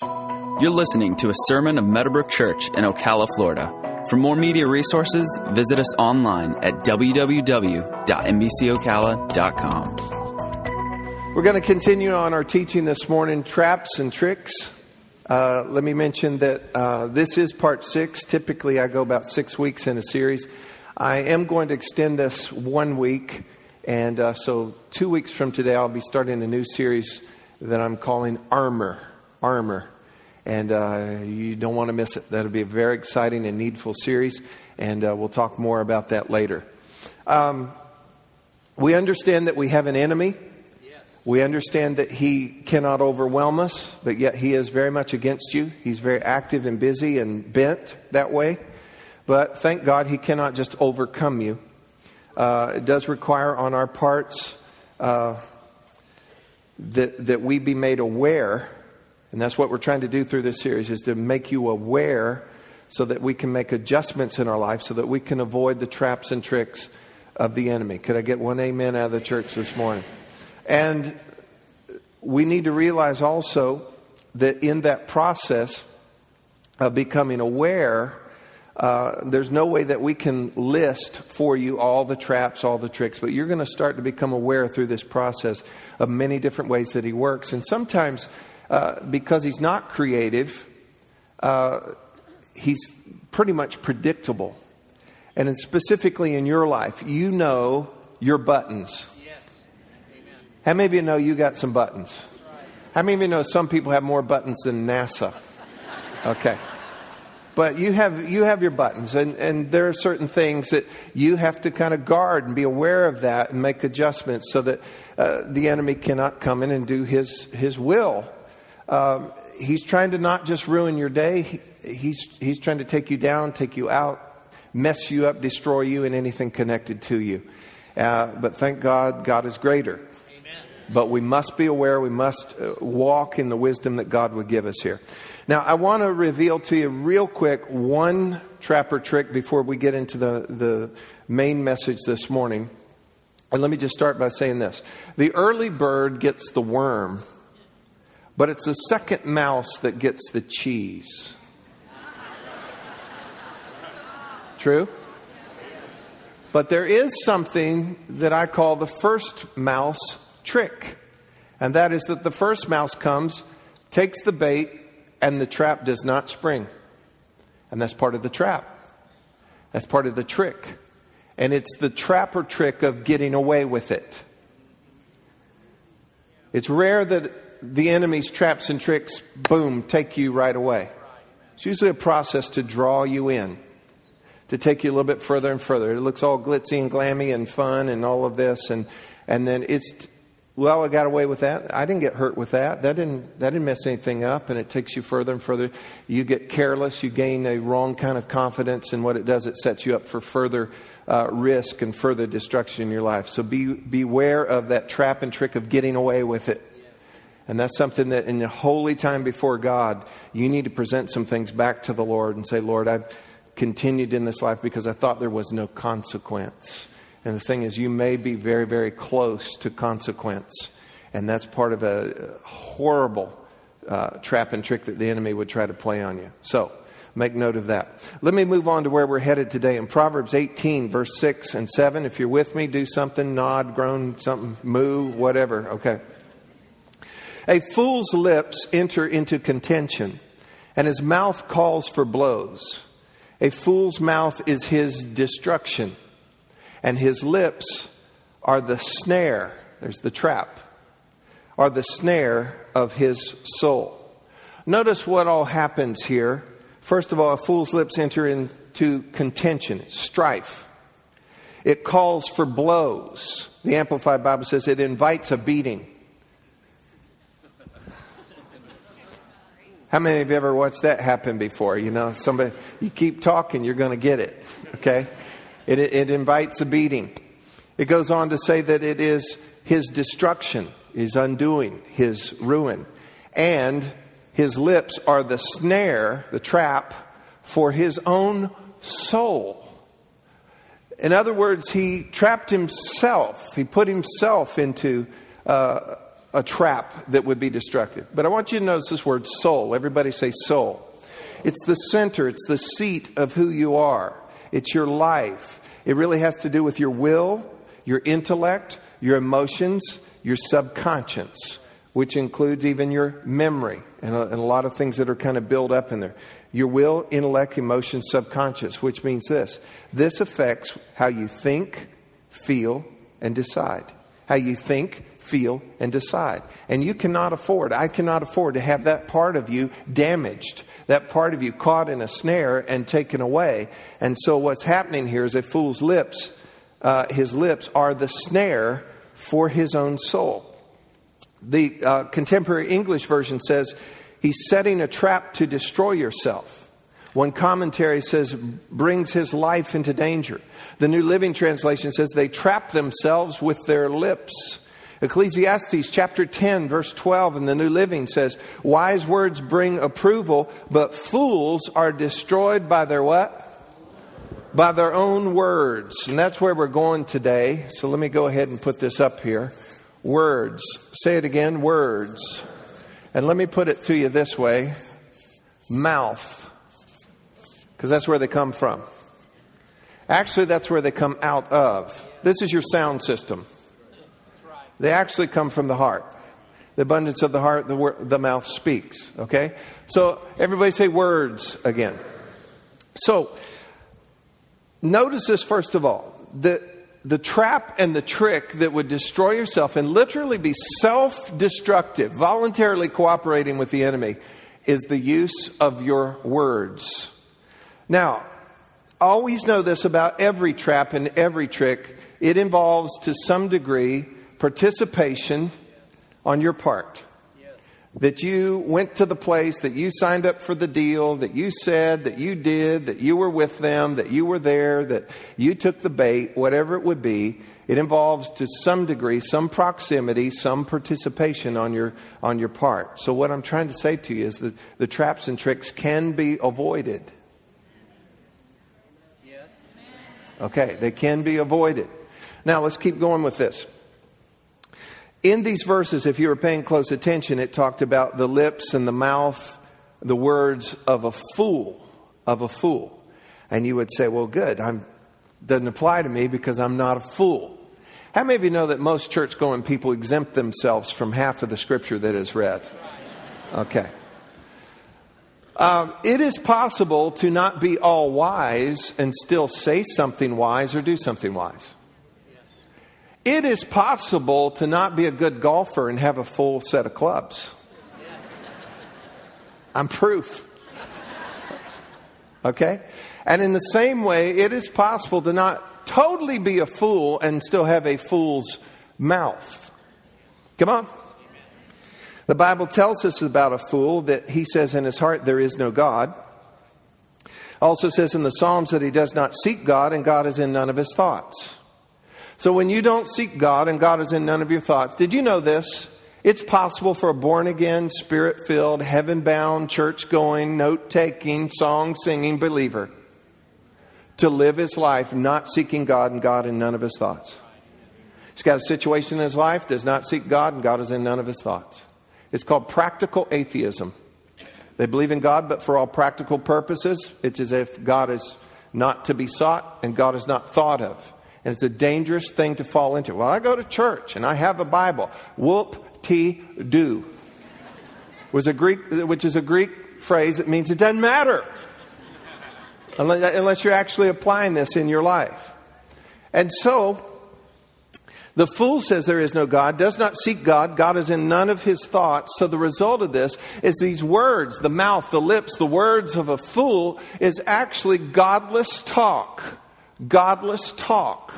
You're listening to a sermon of Meadowbrook Church in Ocala, Florida. For more media resources, visit us online at www.mbcocala.com. We're going to continue on our teaching this morning, Traps and Tricks. Let me mention that this is part 6. Typically, I go about 6 weeks in a series. I am going to extend this 1 week, and so 2 weeks from today, I'll be starting a new series that I'm calling Armor. And you don't want to miss it. That'll be a very exciting and needful series. And we'll talk more about that later. We understand that we have an enemy. Yes. We understand that he cannot overwhelm us, but yet he is very much against you. He's very active and busy and bent that way. But thank God he cannot just overcome you. It does require on our parts that we be made aware. And that's what we're trying to do through this series, is to make you aware so that we can make adjustments in our life so that we can avoid the traps and tricks of the enemy. Could I get one amen out of the church this morning? And we need to realize also that in that process of becoming aware, there's no way that we can list for you all the traps, all the tricks, but you're going to start to become aware through this process of many different ways that he works. And sometimes, because he's not creative, he's pretty much predictable. And it's specifically in your life, you know your buttons. Yes. Amen. How many of you know you got some buttons? Right. How many of you know some people have more buttons than NASA? Okay. But you have your buttons, and there are certain things that you have to kind of guard and be aware of that and make adjustments so that the enemy cannot come in and do his will. He's trying to not just ruin your day. He's trying to take you down, take you out, mess you up, destroy you, and anything connected to you. But thank God, God is greater. Amen. But we must be aware. We must walk in the wisdom that God would give us here. Now, I want to reveal to you real quick one trap or trick before we get into the main message this morning. And let me just start by saying this. The early bird gets the worm, but it's the second mouse that gets the cheese. True? But there is something that I call the first mouse trick. And that is that the first mouse comes, takes the bait, and the trap does not spring. And that's part of the trap. That's part of the trick. And it's the trap or trick of getting away with it. It's rare that the enemy's traps and tricks, boom, take you right away. It's usually a process to draw you in, to take you a little bit further and further. It looks all glitzy and glammy and fun and all of this. And then it's, well, I got away with that. I didn't get hurt with that. That didn't mess anything up. And it takes you further and further. You get careless. You gain a wrong kind of confidence. And what it does, it sets you up for further risk and further destruction in your life. So beware of that trap and trick of getting away with it. And that's something that in the holy time before God, you need to present some things back to the Lord and say, Lord, I've continued in this life because I thought there was no consequence. And the thing is, you may be very, very close to consequence. And that's part of a horrible trap and trick that the enemy would try to play on you. So make note of that. Let me move on to where we're headed today in Proverbs 18, verse 6 and 7. If you're with me, do something, nod, groan, something, moo, whatever. Okay. A fool's lips enter into contention, and his mouth calls for blows. A fool's mouth is his destruction, and his lips are the snare. There's the trap. Are the snare of his soul. Notice what all happens here. First of all, a fool's lips enter into contention, strife. It calls for blows. The Amplified Bible says it invites a beating. How many of you ever watched that happen before? You know, somebody, you keep talking, you're going to get it. Okay? It invites a beating. It goes on to say that it is his destruction, his undoing, his ruin. And his lips are the snare, the trap, for his own soul. In other words, he trapped himself. He put himself into a trap that would be destructive. But I want you to notice this word soul. Everybody say soul. It's the center. It's the seat of who you are. It's your life. It really has to do with your will, your intellect, your emotions, your subconscious, which includes even your memory and a lot of things that are kind of built up in there. Your will, intellect, emotion, subconscious, which means this. This affects how you think, feel, and decide. How you think, feel, and decide. And you cannot afford, I cannot afford to have that part of you damaged, that part of you caught in a snare and taken away. And so what's happening here is a fool's lips, his lips are the snare for his own soul. The Contemporary English Version says, he's setting a trap to destroy yourself. One commentary says, brings his life into danger. The New Living Translation says, they trap themselves with their lips. Ecclesiastes chapter 10, verse 12 in the New Living says, wise words bring approval, but fools are destroyed by their what? By their own words. And that's where we're going today. So let me go ahead and put this up here. Words. Say it again, words. And let me put it to you this way. Mouth. Because that's where they come from. Actually, that's where they come out of. This is your sound system. They actually come from the heart. The abundance of the heart, the mouth speaks. Okay? So, everybody say words again. So, notice this first of all. The trap and the trick that would destroy yourself and literally be self-destructive, voluntarily cooperating with the enemy, is the use of your words. Now, always know this about every trap and every trick. It involves, to some degree, participation on your part. That you went to the place, that you signed up for the deal, that you said, that you did, that you were with them, that you were there, that you took the bait, whatever it would be. It involves, to some degree, some proximity, some participation on your part. So what I'm trying to say to you is that the traps and tricks can be avoided. Okay, they can be avoided. Now, let's keep going with this. In these verses, if you were paying close attention, it talked about the lips and the mouth, the words of a fool, And you would say, well, good, doesn't apply to me because I'm not a fool. How many of you know that most church-going people exempt themselves from half of the scripture that is read? Okay. It is possible to not be all wise and still say something wise or do something wise. It is possible to not be a good golfer and have a full set of clubs. I'm proof. Okay? And in the same way, it is possible to not totally be a fool and still have a fool's mouth. Come on. The Bible tells us about a fool that he says in his heart there is no God. Also says in the Psalms that he does not seek God and God is in none of his thoughts. So when you don't seek God and God is in none of your thoughts, did you know this? It's possible for a born-again, spirit-filled, heaven-bound, church-going, note-taking, song-singing believer to live his life not seeking God and God in none of his thoughts. He's got a situation in his life, does not seek God, and God is in none of his thoughts. It's called practical atheism. They believe in God, but for all practical purposes, it's as if God is not to be sought and God is not thought of. And it's a dangerous thing to fall into. Well, I go to church and I have a Bible. Whoop-tee-doo. Which is a Greek phrase that means it doesn't matter. Unless you're actually applying this in your life. And so, the fool says there is no God, does not seek God. God is in none of his thoughts. So the result of this is these words, the mouth, the lips, the words of a fool is actually godless talk. Godless talk.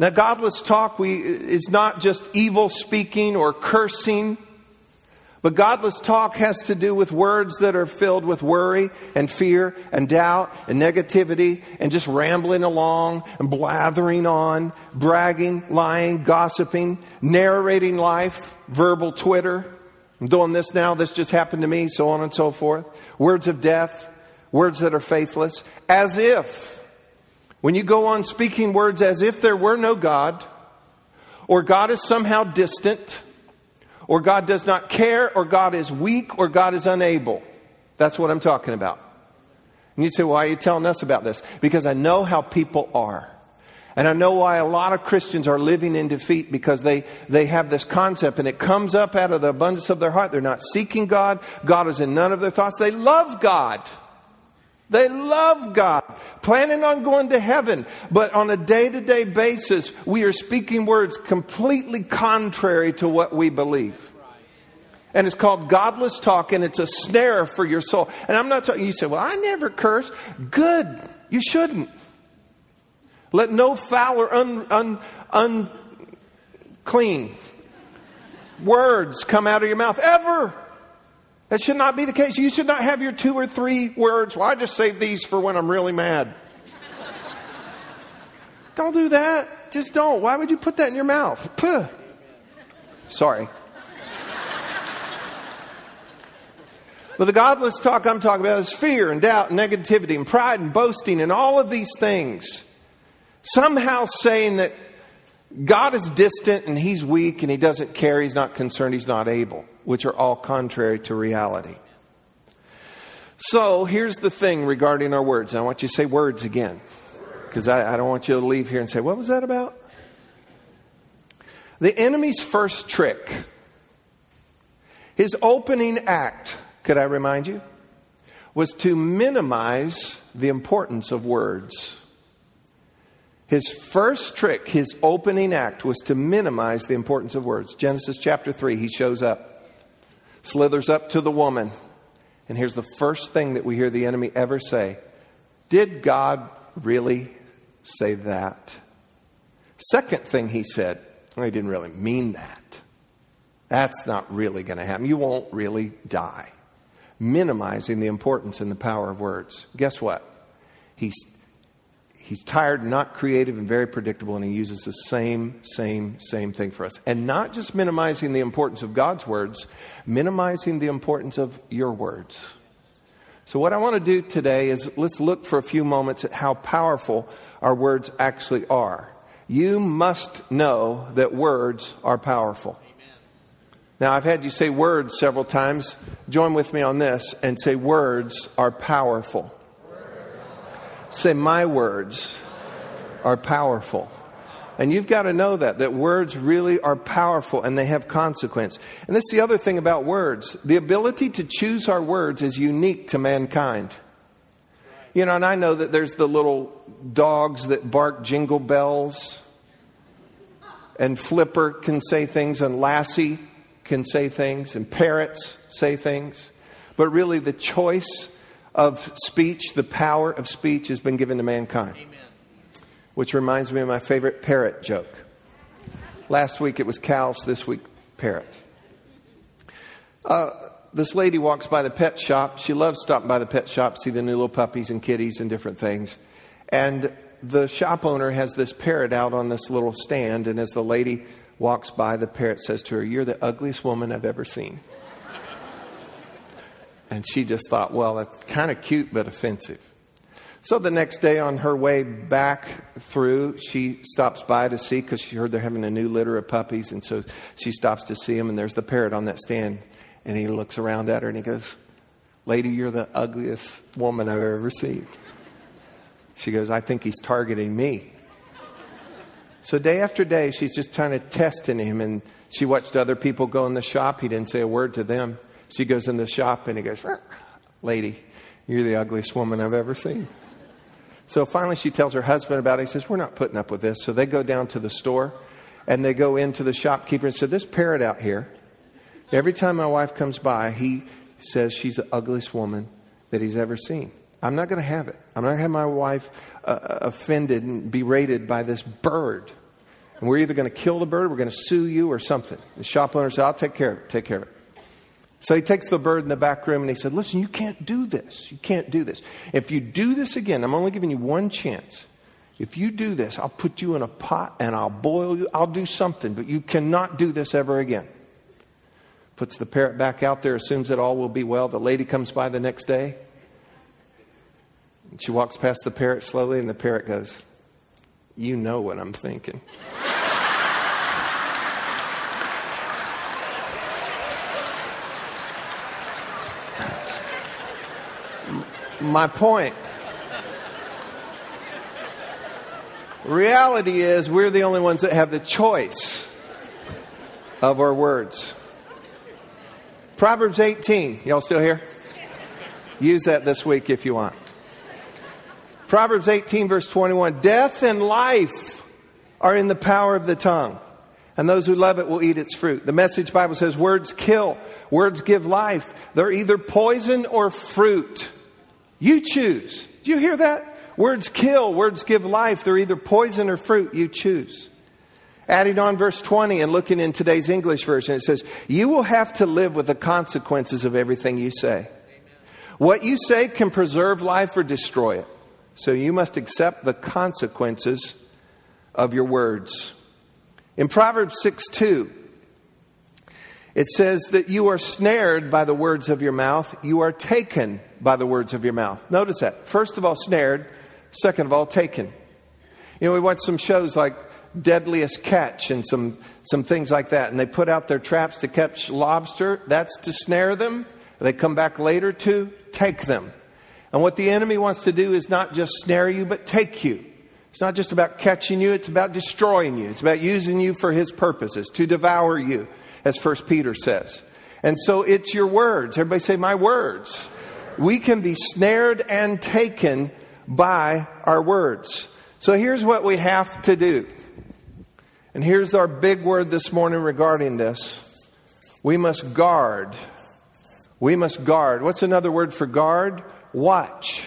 Now, godless talk is not just evil speaking or cursing. But godless talk has to do with words that are filled with worry and fear and doubt and negativity and just rambling along and blathering on, bragging, lying, gossiping, narrating life, verbal Twitter. I'm doing this now, this just happened to me, so on and so forth. Words of death, words that are faithless. As if, when you go on speaking words as if there were no God, or God is somehow distant, or God does not care, or God is weak, or God is unable. That's what I'm talking about. And you say, why are you telling us about this? Because I know how people are. And I know why a lot of Christians are living in defeat, because they have this concept and it comes up out of the abundance of their heart. They're not seeking God. God is in none of their thoughts. They love God. They love God, planning on going to heaven. But on a day-to-day basis, we are speaking words completely contrary to what we believe. And it's called godless talk, and it's a snare for your soul. And I'm not talking, you say, well, I never curse. Good. You shouldn't. Let no foul or unclean words come out of your mouth, ever. That should not be the case. You should not have your 2 or 3 words. Well, I just save these for when I'm really mad. Don't do that. Just don't. Why would you put that in your mouth? Puh. Sorry. But the godless talk I'm talking about is fear and doubt and negativity and pride and boasting and all of these things. Somehow saying that God is distant and he's weak and he doesn't care, he's not concerned, he's not able, which are all contrary to reality. So here's the thing regarding our words. I want you to say words again, because I don't want you to leave here and say, what was that about? The enemy's first trick, his opening act, could I remind you, was to minimize the importance of words. His first trick, his opening act, was to minimize the importance of words. Genesis chapter 3, he shows up, slithers up to the woman. And here's the first thing that we hear the enemy ever say. Did God really say that? Second thing he said, well, he didn't really mean that. That's not really going to happen. You won't really die. Minimizing the importance and the power of words. Guess what? He's tired, not creative, and very predictable, and he uses the same thing for us. And not just minimizing the importance of God's words, minimizing the importance of your words. So what I want to do today is let's look for a few moments at how powerful our words actually are. You must know that words are powerful. Amen. Now, I've had you say words several times. Join with me on this and say words are powerful. Say, my words are powerful. And you've got to know that words really are powerful and they have consequence. And that's the other thing about words. The ability to choose our words is unique to mankind. You know, and I know that there's the little dogs that bark jingle bells. And Flipper can say things, and Lassie can say things, and parrots say things. But really the choice of speech, the power of speech has been given to mankind. Amen. Which reminds me of my favorite parrot joke. Last week it was cows, this week parrots. This lady walks by the pet shop. She loves stopping by the pet shop, see the new little puppies and kitties and different things. And the shop owner has this parrot out on this little stand, and as the lady walks by, the parrot says to her, "You're the ugliest woman I've ever seen." And she just thought, well, that's kind of cute, but offensive. So the next day on her way back through, she stops by to see, because she heard they're having a new litter of puppies. And so she stops to see him, and there's the parrot on that stand. And he looks around at her and he goes, "Lady, you're the ugliest woman I've ever seen." She goes, "I think he's targeting me." So day after day, she's just kind of testing him. And she watched other people go in the shop. He didn't say a word to them. She goes in the shop and he goes, "Lady, you're the ugliest woman I've ever seen." So finally she tells her husband about it. He says, "We're not putting up with this." So they go down to the store and they go into the shopkeeper and said, "This parrot out here, every time my wife comes by, he says she's the ugliest woman that he's ever seen. I'm not going to have it. I'm not going to have my wife offended and berated by this bird. And we're either going to kill the bird, or we're going to sue you or something." The shop owner said, "I'll take care of it. Take care of it." So he takes the bird in the back room and he said, "Listen, you can't do this. You can't do this. If you do this again, I'm only giving you one chance. If you do this, I'll put you in a pot and I'll boil you. I'll do something, but you cannot do this ever again." Puts the parrot back out there, assumes that all will be well. The lady comes by the next day. And she walks past the parrot slowly, and the parrot goes, "You know what I'm thinking." my point. Reality is we're the only ones that have the choice of our words. Proverbs 18. Y'all still here? Use that this week if you want. Proverbs 18 verse 21. Death and life are in the power of the tongue, and those who love it will eat its fruit. The Message Bible says words kill, words give life. They're either poison or fruit. You choose. Do you hear that? Words kill, words give life. They're either poison or fruit. You choose. Adding on verse 20 and looking in today's English version, it says, you will have to live with the consequences of everything you say. What you say can preserve life or destroy it. So you must accept the consequences of your words. In Proverbs 6:2, it says that you are snared by the words of your mouth. You are taken by the words of your mouth. Notice that. First of all, snared. Second of all, taken. You know, we watch some shows like Deadliest Catch and some things like that. And they put out their traps to catch lobster. That's to snare them. They come back later to take them. And what the enemy wants to do is not just snare you, but take you. It's not just about catching you. It's about destroying you. It's about using you for his purposes, to devour you, as First Peter says. And so it's your words. Everybody say, my words. We can be snared and taken by our words. So here's what we have to do. And here's our big word this morning regarding this. We must guard. We must guard. What's another word for guard? Watch.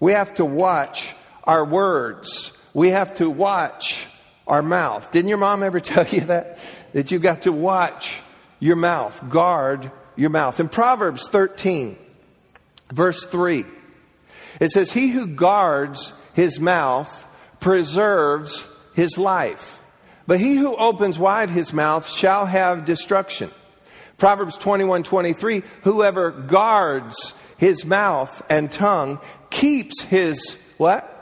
We have to watch our words. We have to watch our mouth. Didn't your mom ever tell you that? That you've got to watch your mouth. Guard your mouth. In Proverbs 13, verse 3, it says, he who guards his mouth preserves his life, but he who opens wide his mouth shall have destruction. Proverbs 21:23, whoever guards his mouth and tongue keeps his what?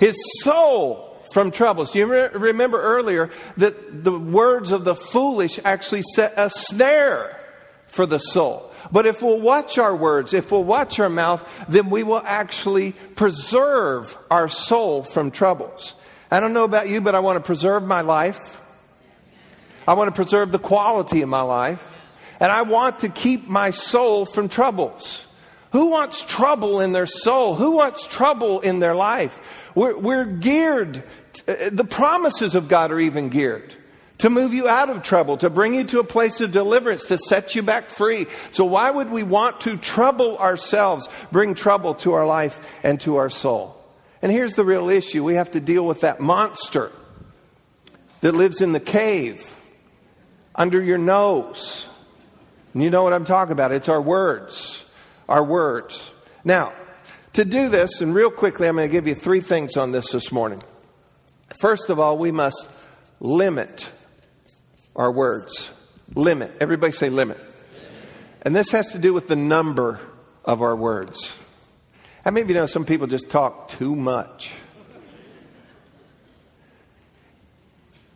His soul from troubles. You remember earlier that the words of the foolish actually set a snare for the soul. But if we'll watch our words, if we'll watch our mouth, then we will actually preserve our soul from troubles. I don't know about you, but I want to preserve my life. I want to preserve the quality of my life. And I want to keep my soul from troubles. Who wants trouble in their soul? Who wants trouble in their life? We're geared. The promises of God are even geared to move you out of trouble, to bring you to a place of deliverance, to set you back free. So why would we want to trouble ourselves, bring trouble to our life and to our soul? And here's the real issue. We have to deal with that monster that lives in the cave under your nose. And you know what I'm talking about. It's our words. Our words. Now, to do this, and real quickly, I'm going to give you three things on this morning. First of all, we must limit our words. Limit. Everybody say limit. And this has to do with the number of our words. How many of you know some people just talk too much?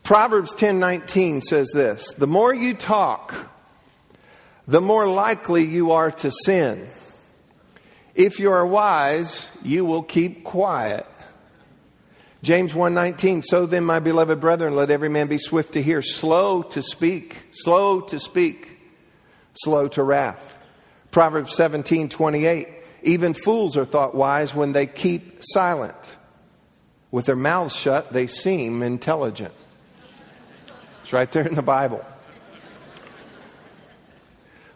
Proverbs 10:19 says this, the more you talk, the more likely you are to sin. If you are wise, you will keep quiet. James 1:19, so then, my beloved brethren, let every man be swift to hear, slow to speak, slow to wrath. Proverbs 17:28, even fools are thought wise when they keep silent. With their mouths shut, they seem intelligent. It's right there in the Bible.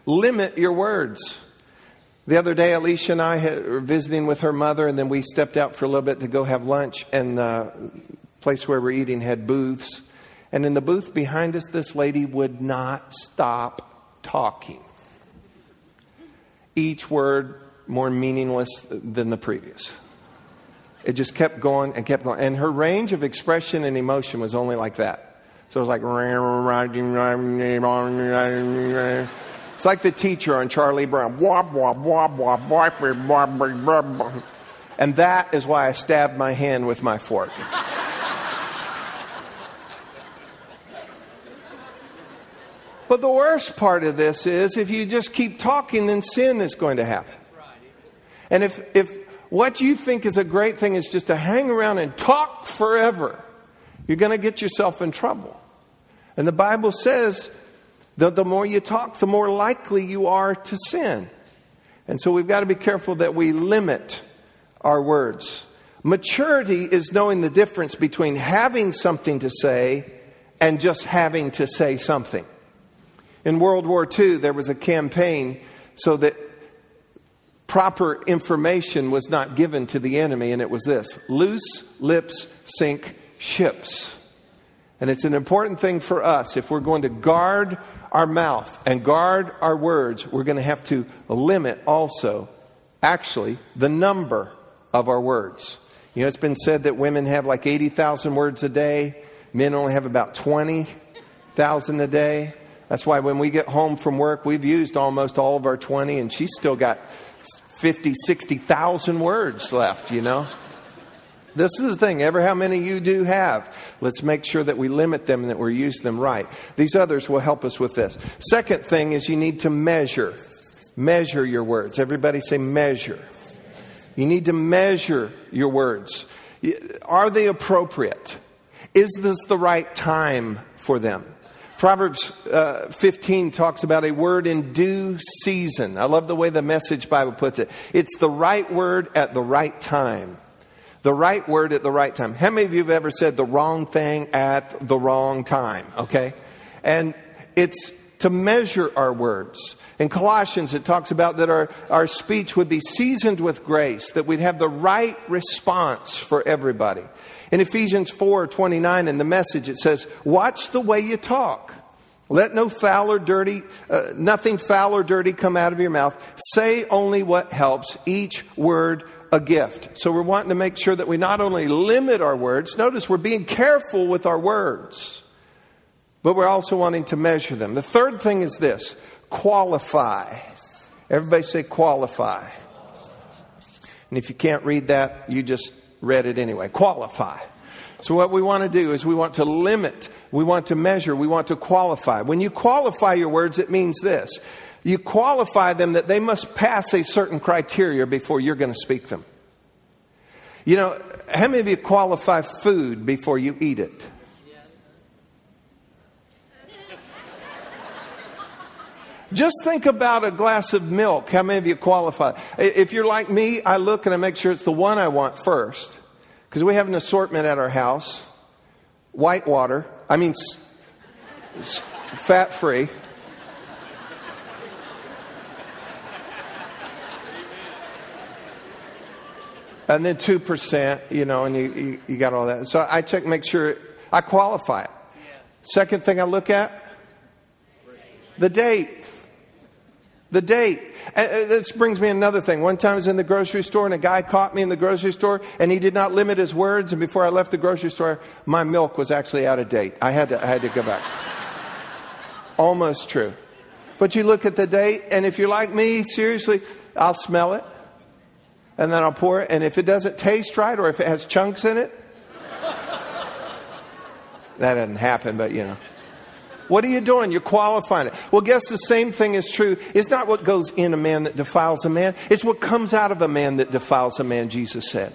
Limit your words. The other day, Alicia and I were visiting with her mother, and then we stepped out for a little bit to go have lunch, and the place where we're eating had booths. And in the booth behind us, this lady would not stop talking. Each word more meaningless than the previous. It just kept going and kept going. And her range of expression and emotion was only like that. So it was like... It's like the teacher on Charlie Brown. And that is why I stabbed my hand with my fork. But the worst part of this is if you just keep talking, then sin is going to happen. And if what you think is a great thing is just to hang around and talk forever, you're going to get yourself in trouble. And the Bible says that the more you talk, the more likely you are to sin. And so we've got to be careful that we limit our words. Maturity is knowing the difference between having something to say and just having to say something. In World War II, there was a campaign so that proper information was not given to the enemy, and it was this: loose lips sink ships. And it's an important thing for us. If we're going to guard our mouth and guard our words, we're going to have to limit also, actually, the number of our words. You know, it's been said that women have like 80,000 words a day. Men only have about 20,000 a day. That's why when we get home from work, we've used almost all of our 20, and she's still got 50, 60,000 words left, you know. This is the thing. Ever how many you do have, let's make sure that we limit them and that we use them right. These others will help us with this. Second thing is you need to measure. Measure your words. Everybody say measure. You need to measure your words. Are they appropriate? Is this the right time for them? Proverbs 15 talks about a word in due season. I love the way the Message Bible puts it. It's the right word at the right time. The right word at the right time. How many of you have ever said the wrong thing at the wrong time? Okay? And it's to measure our words. In Colossians, it talks about that our speech would be seasoned with grace, that we'd have the right response for everybody. In Ephesians 4:29, in the Message, it says, watch the way you talk. Let no foul or dirty, nothing foul or dirty come out of your mouth. Say only what helps, each word a gift. So we're wanting to make sure that we not only limit our words, notice we're being careful with our words, but we're also wanting to measure them. The third thing is this: qualify. Everybody say qualify. And if you can't read that, you just read it anyway. Qualify. So what we want to do is we want to limit, we want to measure, we want to qualify. When you qualify your words, it means this: you qualify them that they must pass a certain criteria before you're going to speak them. You know, how many of you qualify food before you eat it? Yes. Just think about a glass of milk. How many of you qualify? If you're like me, I look and I make sure it's the one I want first. Because we have an assortment at our house. White water. I mean, fat-free. And then 2%, you know, and you got all that. So I check, make sure I qualify it. Second thing I look at, the date. The date. This brings me another thing. One time I was in the grocery store and a guy caught me in the grocery store and he did not limit his words. And before I left the grocery store, my milk was actually out of date. I had to go back. Almost true. But you look at the date, and if you're like me, seriously, I'll smell it. And then I'll pour it. And if it doesn't taste right, or if it has chunks in it, that doesn't happen, but you know. What are you doing? You're qualifying it. Well, guess the same thing is true. It's not what goes in a man that defiles a man. It's what comes out of a man that defiles a man, Jesus said.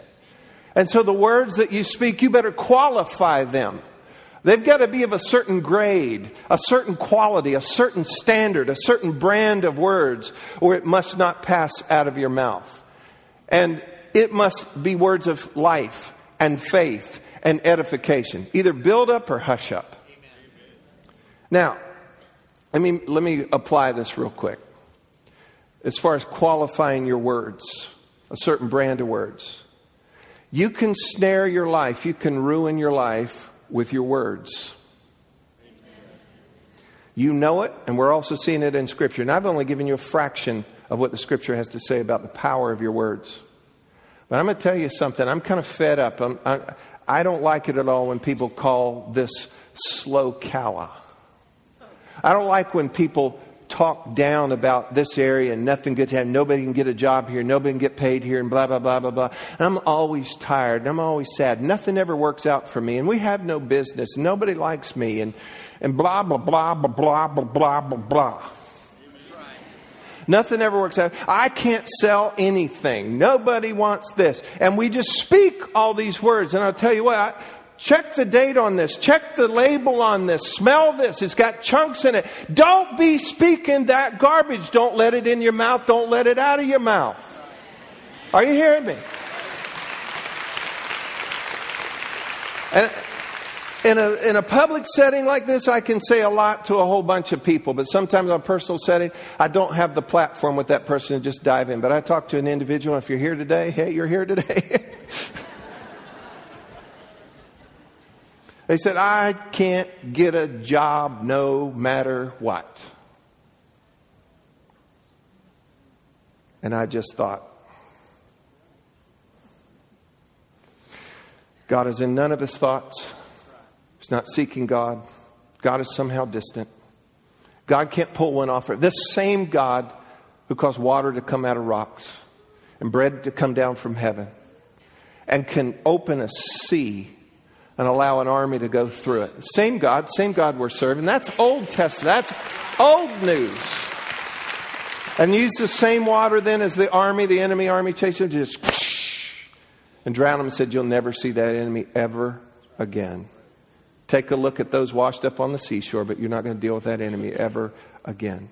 And so the words that you speak, you better qualify them. They've got to be of a certain grade, a certain quality, a certain standard, a certain brand of words, or it must not pass out of your mouth. And it must be words of life and faith and edification. Either build up or hush up. Amen. Now, let me apply this real quick. As far as qualifying your words, a certain brand of words. You can snare your life. You can ruin your life with your words. You know it, and we're also seeing it in Scripture. And I've only given you a fraction of what the Scripture has to say about the power of your words. But I'm going to tell you something. I'm kind of fed up. I don't like it at all when people call this slow cala. I don't like when people talk down about this area and nothing good to have. Nobody can get a job here. Nobody can get paid here and blah, blah, blah, blah, blah. And I'm always tired and I'm always sad. Nothing ever works out for me. And we have no business. Nobody likes me. And blah, blah, blah, blah, blah, blah, blah, blah, blah. Nothing ever works out. I can't sell anything. Nobody wants this. And we just speak all these words. And I'll tell you what, check the date on this. Check the label on this. Smell this. It's got chunks in it. Don't be speaking that garbage. Don't let it in your mouth. Don't let it out of your mouth. Are you hearing me? And in a public setting like this, I can say a lot to a whole bunch of people. But sometimes on a personal setting, I don't have the platform with that person to just dive in. But I talk to an individual. If you're here today, hey, you're here today. They said, I can't get a job no matter what. And I just thought, God is in none of his thoughts. He's not seeking God. God is somehow distant. God can't pull one off. This same God who caused water to come out of rocks and bread to come down from heaven and can open a sea and allow an army to go through it. Same God we're serving. That's Old Testament. That's old news. And use the same water then as the army, the enemy army chased him, just and drowned him and said, you'll never see that enemy ever again. Take a look at those washed up on the seashore, but you're not going to deal with that enemy ever again.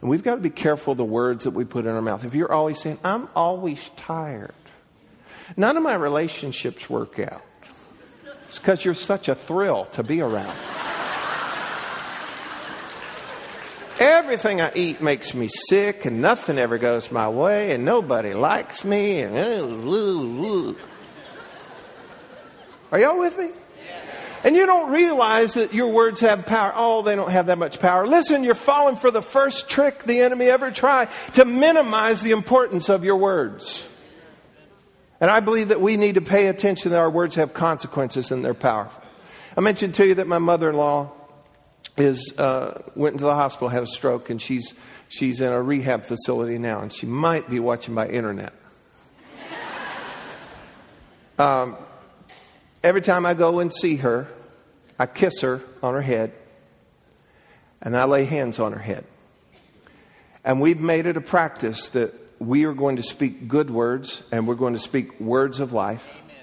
And we've got to be careful of the words that we put in our mouth. If you're always saying, I'm always tired. None of my relationships work out. It's because you're such a thrill to be around. Everything I eat makes me sick and nothing ever goes my way and nobody likes me. And Are y'all with me? And you don't realize that your words have power. Oh, they don't have that much power. Listen, you're falling for the first trick the enemy ever tried to minimize the importance of your words. And I believe that we need to pay attention that our words have consequences and they're powerful. I mentioned to you that my mother-in-law went into the hospital, had a stroke, and she's in a rehab facility now, and she might be watching by internet. Every time I go and see her, I kiss her on her head, and I lay hands on her head. And we've made it a practice that we are going to speak good words and we're going to speak words of life. Amen.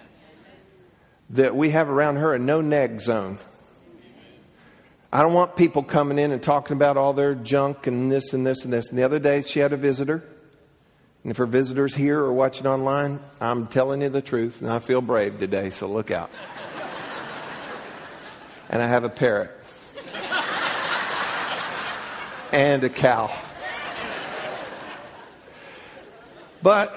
That we have around her a no neg zone. Amen. I don't want people coming in and talking about all their junk and this and this and this. And the other day she had a visitor. And if her visitor's here or watching online, I'm telling you the truth. And I feel brave today, so look out. And I have a parrot. And a cow. But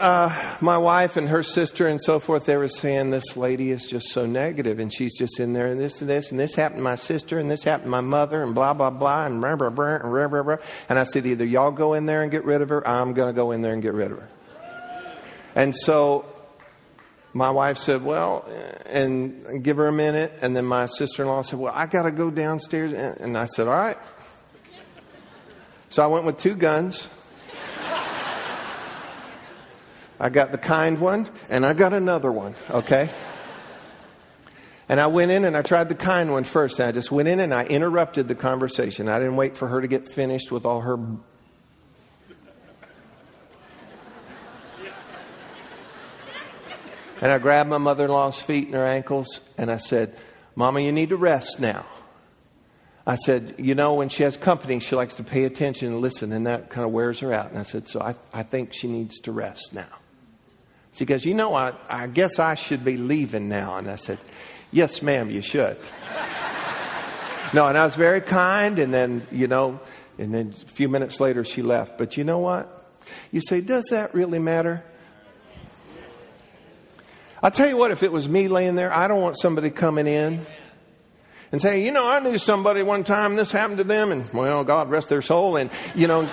my wife and her sister and so forth, they were saying, this lady is just so negative, and she's just in there, and this happened to my sister, and this happened to my mother, and blah, blah, blah, and blah, blah, blah, and blah, blah, blah. And I said, either y'all go in there and get rid of her, I'm going to go in there and get rid of her. And so my wife said, well, and give her a minute. And then my sister-in-law said, well, I got to go downstairs. And I said, all right. So I went with two guns. I got the kind one, and I got another one, okay? And I went in, and I tried the kind one first. And I just went in, and I interrupted the conversation. I didn't wait for her to get finished with all her... And I grabbed my mother-in-law's feet and her ankles, and I said, Mama, you need to rest now. I said, you know, when she has company, she likes to pay attention and listen, and that kind of wears her out. And I said, so I think she needs to rest now. She goes, you know, I guess I should be leaving now. And I said, yes, ma'am, you should. No, and I was very kind. And then, you know, and then a few minutes later she left. But you know what? You say, does that really matter? I'll tell you what, if it was me laying there, I don't want somebody coming in and say, you know, I knew somebody one time, this happened to them, and, well, God rest their soul, and, you know.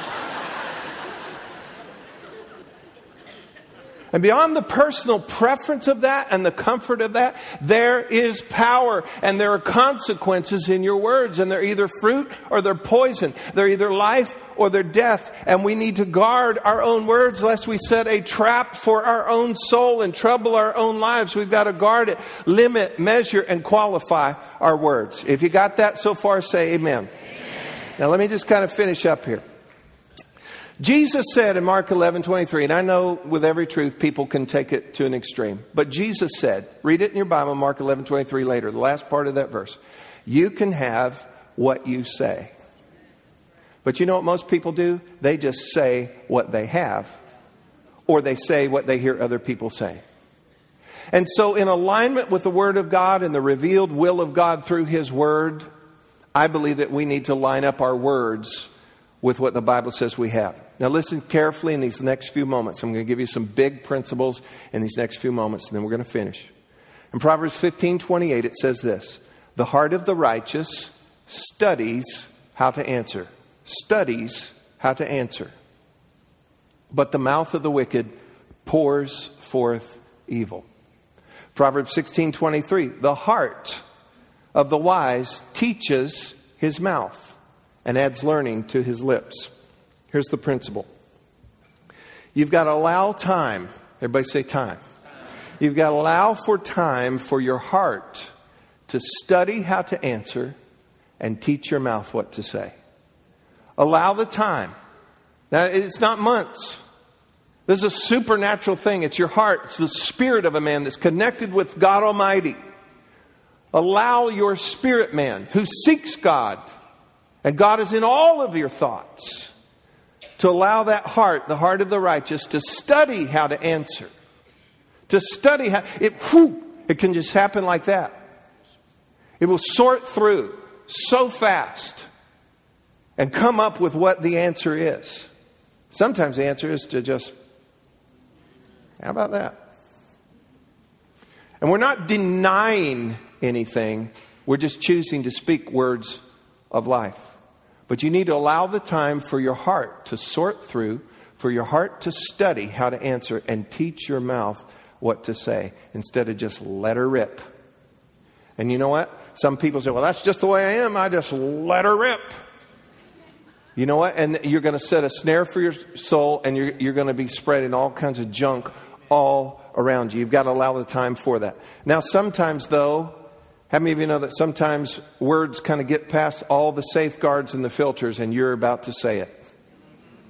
And beyond the personal preference of that and the comfort of that, there is power, and there are consequences in your words, and they're either fruit or they're poison. They're either life or they're death, and we need to guard our own words lest we set a trap for our own soul and trouble our own lives. We've got to guard it, limit, measure, and qualify our words. If you got that so far, say amen. Now let me just kind of finish up here. Jesus said in Mark 11:23, and I know with every truth people can take it to an extreme, but Jesus said, read it in your Bible, Mark 11:23 later, the last part of that verse. You can have what you say. But you know what most people do? They just say what they have, or they say what they hear other people say. And so in alignment with the Word of God and the revealed will of God through His Word, I believe that we need to line up our words with what the Bible says we have. Now listen carefully in these next few moments. I'm going to give you some big principles in these next few moments, and then we're going to finish. In Proverbs 15:28, it says this, the heart of the righteous studies how to answer. Studies how to answer. But the mouth of the wicked pours forth evil. Proverbs 16:23, the heart of the wise teaches his mouth and adds learning to his lips. Here's the principle. You've got to allow time. Everybody say time. You've got to allow for time for your heart to study how to answer and teach your mouth what to say. Allow the time. Now, it's not months. This is a supernatural thing. It's your heart. It's the spirit of a man that's connected with God Almighty. Allow your spirit man who seeks God, and God is in all of your thoughts, to allow that heart, the heart of the righteous, to study how to answer. To study how... It can just happen like that. It will sort through so fast and come up with what the answer is. Sometimes the answer is to just, how about that? And we're not denying anything. We're just choosing to speak words of life. But you need to allow the time for your heart to sort through, for your heart to study how to answer and teach your mouth what to say instead of just let her rip. And you know what? Some people say, well, that's just the way I am. I just let her rip. You know what? And you're going to set a snare for your soul, and you're going to be spreading all kinds of junk all around you. You've got to allow the time for that. Now, sometimes, though, how many of you know that sometimes words kind of get past all the safeguards and the filters, and you're about to say it?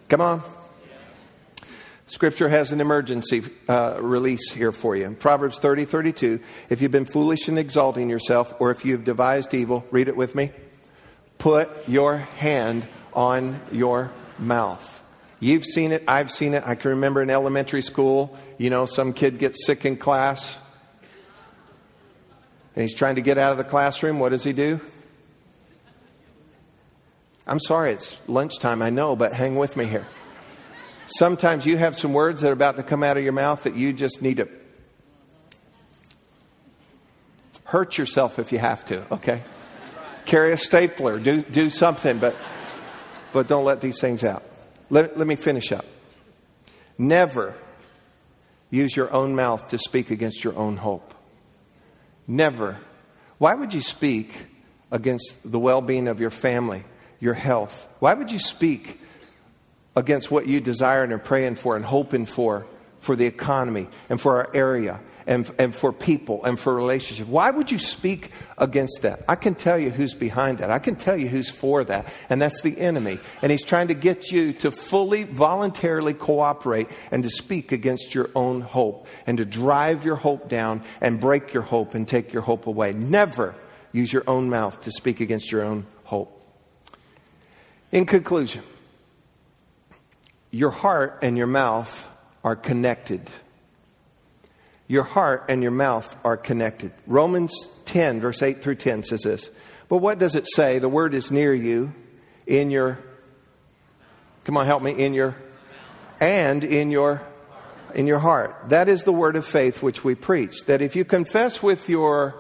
Come on. Scripture has an emergency release here for you. In Proverbs 30:32, if you've been foolish in exalting yourself, or if you've devised evil, read it with me, put your hand on your mouth. You've seen it. I've seen it. I can remember in elementary school, you know, some kid gets sick in class and he's trying to get out of the classroom. What does he do? I'm sorry, it's lunchtime. I know, but hang with me here. Sometimes you have some words that are about to come out of your mouth that you just need to hurt yourself if you have to. Okay. Carry a stapler, do something, but don't let these things out. Let me finish up. Never use your own mouth to speak against your own hope. Never. Why would you speak against the well-being of your family, your health? Why would you speak against what you desire and are praying for and hoping for the economy and for our area and for people and for relationships? Why would you speak against that? I can tell you who's behind that. I can tell you who's for that. And that's the enemy. And he's trying to get you to fully, voluntarily cooperate and to speak against your own hope and to drive your hope down and break your hope and take your hope away. Never use your own mouth to speak against your own hope. In conclusion, your heart and your mouth are connected. Your heart and your mouth are connected. Romans 10, verse 8 through 10 says this. But what does it say? The word is near you in your, come on, help me, in your, and in your heart. That is the word of faith which we preach. That if you confess with your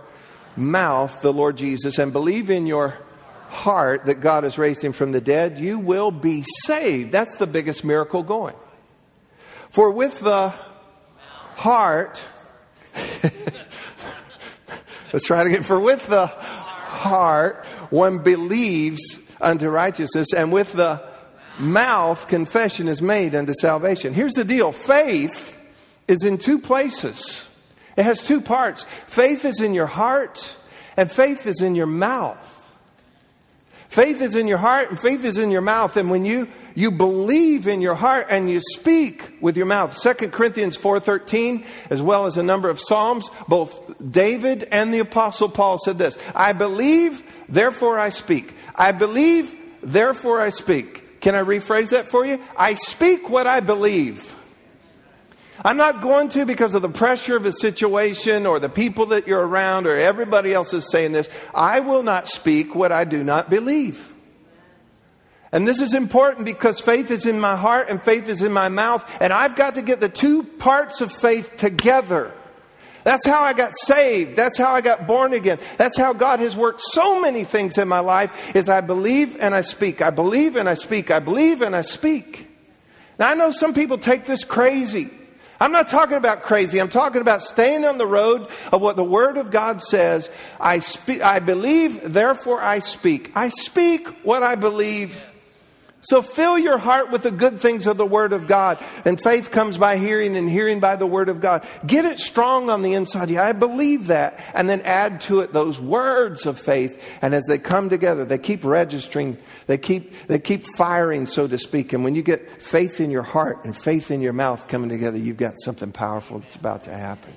mouth the Lord Jesus and believe in your heart that God has raised him from the dead, you will be saved. That's the biggest miracle going. For with the heart, let's try it again. For with the heart, one believes unto righteousness, and with the mouth, confession is made unto salvation. Here's the deal. Faith is in two places. It has two parts. Faith is in your heart, and faith is in your mouth. Faith is in your heart and faith is in your mouth. And when you believe in your heart and you speak with your mouth. 2 Corinthians 4:13, as well as a number of Psalms, both David and the Apostle Paul said this. I believe, therefore I speak. I believe, therefore I speak. Can I rephrase that for you? I speak what I believe. I'm not going to because of the pressure of the situation or the people that you're around or everybody else is saying this. I will not speak what I do not believe. And this is important because faith is in my heart and faith is in my mouth. And I've got to get the two parts of faith together. That's how I got saved. That's how I got born again. That's how God has worked so many things in my life is I believe and I speak. I believe and I speak. I believe and I speak. Now, I know some people take this crazy. I'm not talking about crazy. I'm talking about staying on the road of what the Word of God says. I believe, therefore I speak. I speak what I believe. So fill your heart with the good things of the Word of God. And faith comes by hearing and hearing by the Word of God. Get it strong on the inside. Yeah, I believe that. And then add to it those words of faith. And as they come together, they keep registering. They keep firing, so to speak. And when you get faith in your heart and faith in your mouth coming together, you've got something powerful that's about to happen.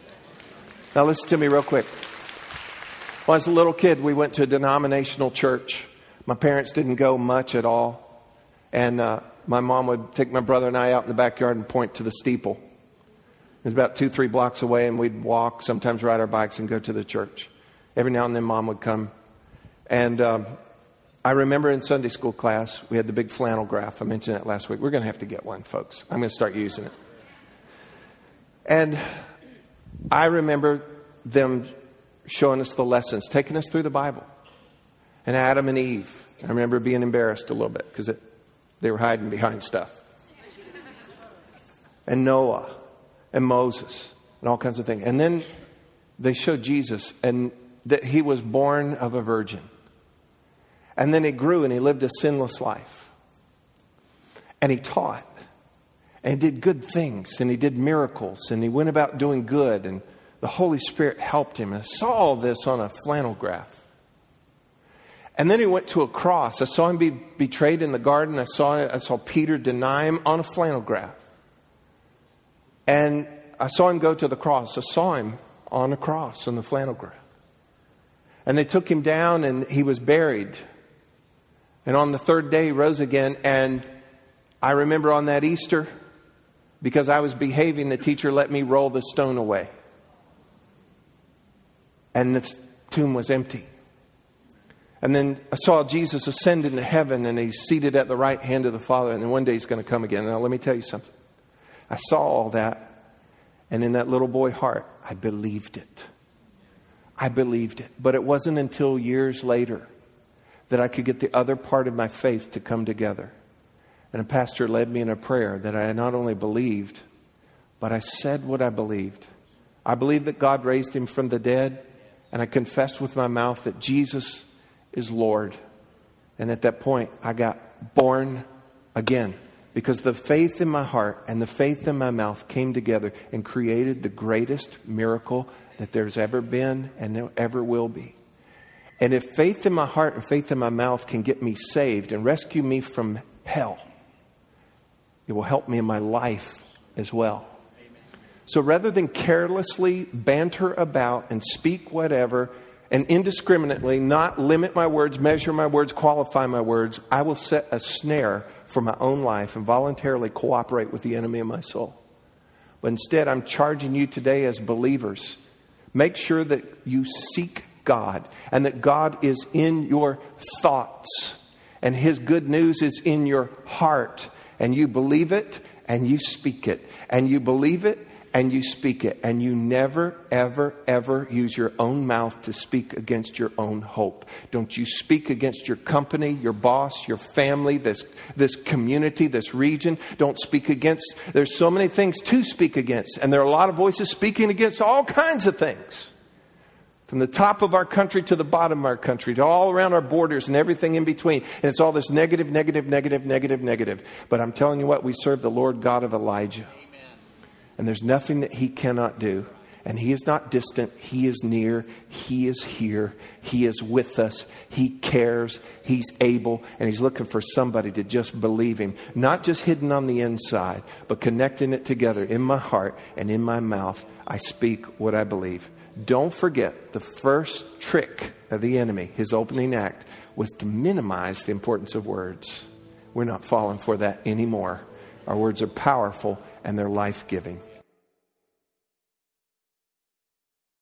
Now listen to me real quick. When I was a little kid, we went to a denominational church. My parents didn't go much at all. And my mom would take my brother and I out in the backyard and point to the steeple. It was about 2-3 blocks away, and we'd walk, sometimes ride our bikes and go to the church. Every now and then Mom would come. And I remember in Sunday school class, we had the big flannel graph. I mentioned that last week. We're going to have to get one, folks. I'm going to start using it. And I remember them showing us the lessons, taking us through the Bible. And Adam and Eve. I remember being embarrassed a little bit because they were hiding behind stuff. And Noah and Moses and all kinds of things. And then they showed Jesus and that he was born of a virgin. And then he grew and he lived a sinless life. And he taught and he did good things and he did miracles and he went about doing good and the Holy Spirit helped him. And I saw this on a flannel graph. And then he went to a cross. I saw him be betrayed in the garden. I saw Peter deny him on a flannel graph. And I saw him go to the cross. I saw him on a cross on the flannel graph. And they took him down and he was buried. And on the third day he rose again. And I remember on that Easter, because I was behaving, the teacher let me roll the stone away. And the tomb was empty. And then I saw Jesus ascend into heaven and he's seated at the right hand of the Father. And then one day he's going to come again. Now, let me tell you something. I saw all that. And in that little boy heart, I believed it. I believed it. But it wasn't until years later that I could get the other part of my faith to come together. And a pastor led me in a prayer that I not only believed, but I said what I believed. I believed that God raised him from the dead. And I confessed with my mouth that Jesus is Lord. And at that point, I got born again because the faith in my heart and the faith in my mouth came together and created the greatest miracle that there's ever been and there ever will be. And if faith in my heart and faith in my mouth can get me saved and rescue me from hell, it will help me in my life as well. So rather than carelessly banter about and speak whatever, and indiscriminately not limit my words, measure my words, qualify my words, I will set a snare for my own life and voluntarily cooperate with the enemy of my soul. But instead, I'm charging you today as believers, make sure that you seek God and that God is in your thoughts and his good news is in your heart and you believe it and you speak it and you believe it. And you speak it. And you never, ever, ever use your own mouth to speak against your own hope. Don't you speak against your company, your boss, your family, this community, this region. Don't speak against. There's so many things to speak against. And there are a lot of voices speaking against all kinds of things. From the top of our country to the bottom of our country, to all around our borders and everything in between. And it's all this negative, negative, negative, negative, negative. But I'm telling you what, we serve the Lord God of Elijah. And there's nothing that he cannot do. And he is not distant. He is near. He is here. He is with us. He cares. He's able. And he's looking for somebody to just believe him. Not just hidden on the inside, but connecting it together in my heart and in my mouth. I speak what I believe. Don't forget, the first trick of the enemy, his opening act, was to minimize the importance of words. We're not falling for that anymore. Our words are powerful and they're life-giving.